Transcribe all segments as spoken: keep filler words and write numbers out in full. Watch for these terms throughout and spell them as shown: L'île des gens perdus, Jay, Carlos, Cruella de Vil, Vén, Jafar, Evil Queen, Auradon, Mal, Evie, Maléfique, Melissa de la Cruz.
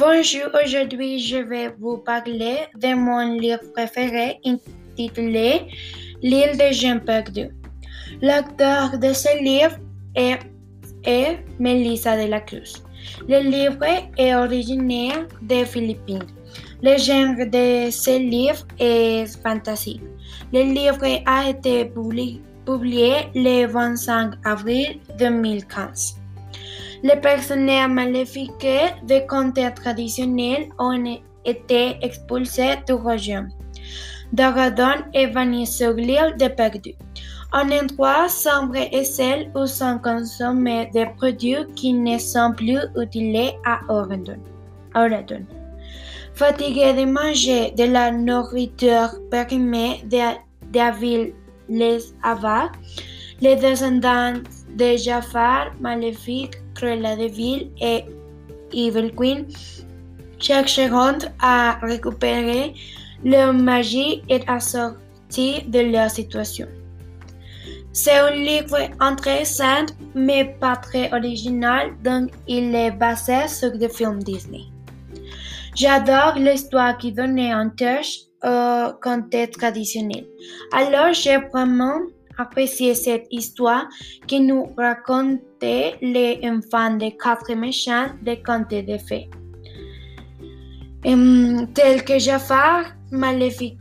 Bonjour, aujourd'hui je vais vous parler de mon livre préféré intitulé L'île des gens perdus. L'auteur de ce livre est, est Melissa de la Cruz. Le livre est originaire des Philippines. Le genre de ce livre est fantasy. Le livre a été publié, publié le vingt-cinq avril deux mille quinze. Les personnages maléfiques des contes traditionnels ont été expulsés du royaume d'Auradon et bannis sur l'île des perdus, un endroit sombre et seul où sont consommés des produits qui ne sont plus utiles à Auradon. Auradon. Fatigué de manger de la nourriture périmée d'Evil les avare, les descendants de Jafar, Maléfique, Cruella de Vil et Evil Queen chercheront à récupérer leur magie et à sortir de leur situation. C'est un livre intéressant mais pas très original, donc il est basé sur des films Disney. J'adore l'histoire qui donne un touche au conte traditionnel, alors j'ai vraiment apprécié cette histoire qui nous racontait les enfants des quatre méchants des contes de fées, hum, tels que Jafar, Maléfique,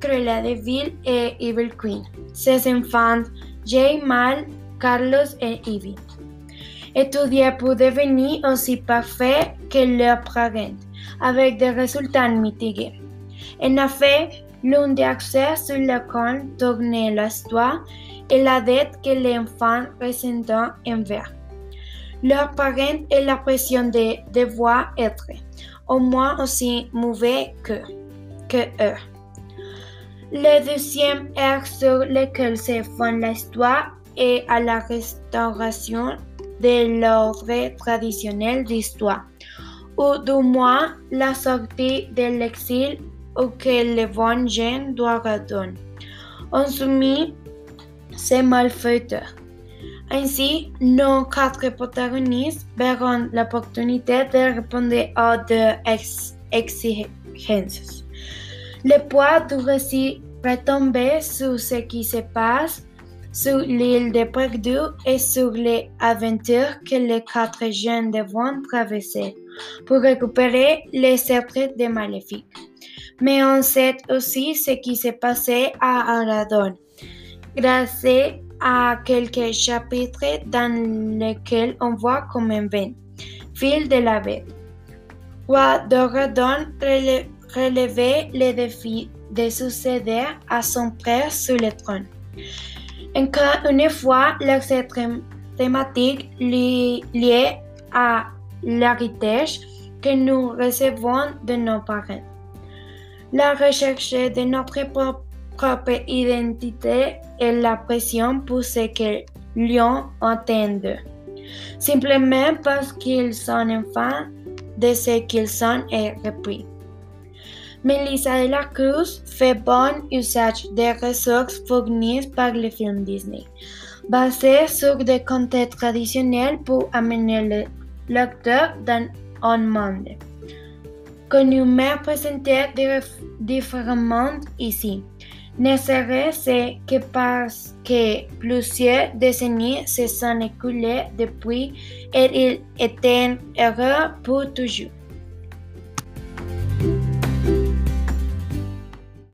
Cruella de Vil et Evil Queen. Ces enfants, Jay, Mal, Carlos et Evie, étudiaient pour devenir aussi parfaits que leurs parents, avec des résultats mitigés. En effet, l'un des axes sur lequel tournait l'histoire est la dette que les enfants ressentent envers leurs parents et la pression de devoir être au moins aussi mauvais que, que eux. Le deuxième axe sur lequel se fonde l'histoire est à la restauration de l'ordre traditionnel d'histoire, ou du moins la sortie de l'exil auquel les bons gens d'Auradon ont soumis ces malfaiteurs. Ainsi, nos quatre protagonistes verront l'opportunité de répondre à leurs ex- exigences. Le poids du récit retombe sur ce qui se passe sur l'île des perdus et sur les aventures que les quatre jeunes devront traverser pour récupérer les secrets des maléfiques. Mais on sait aussi ce qui s'est passé à Auradon, grâce à quelques chapitres dans lesquels on voit comment Vén, fils de la bête, roi d'Auradon, relevait le défi de succéder à son frère sur le trône. Encore une fois, l'accès thématique lié à l'héritage que nous recevons de nos parents. La recherche de notre propre identité et la pression pour ce que l'on attend d'eux, simplement parce qu'ils sont enfants de ce qu'ils sont et repris. Melissa de la Cruz fait bon usage des ressources fournies par les films Disney, basés sur des contes traditionnels pour amener le lecteur dans un monde connu mais présenté différemment ici, ne serait-ce que parce que plusieurs décennies se sont écoulées depuis et il est en erreur pour toujours.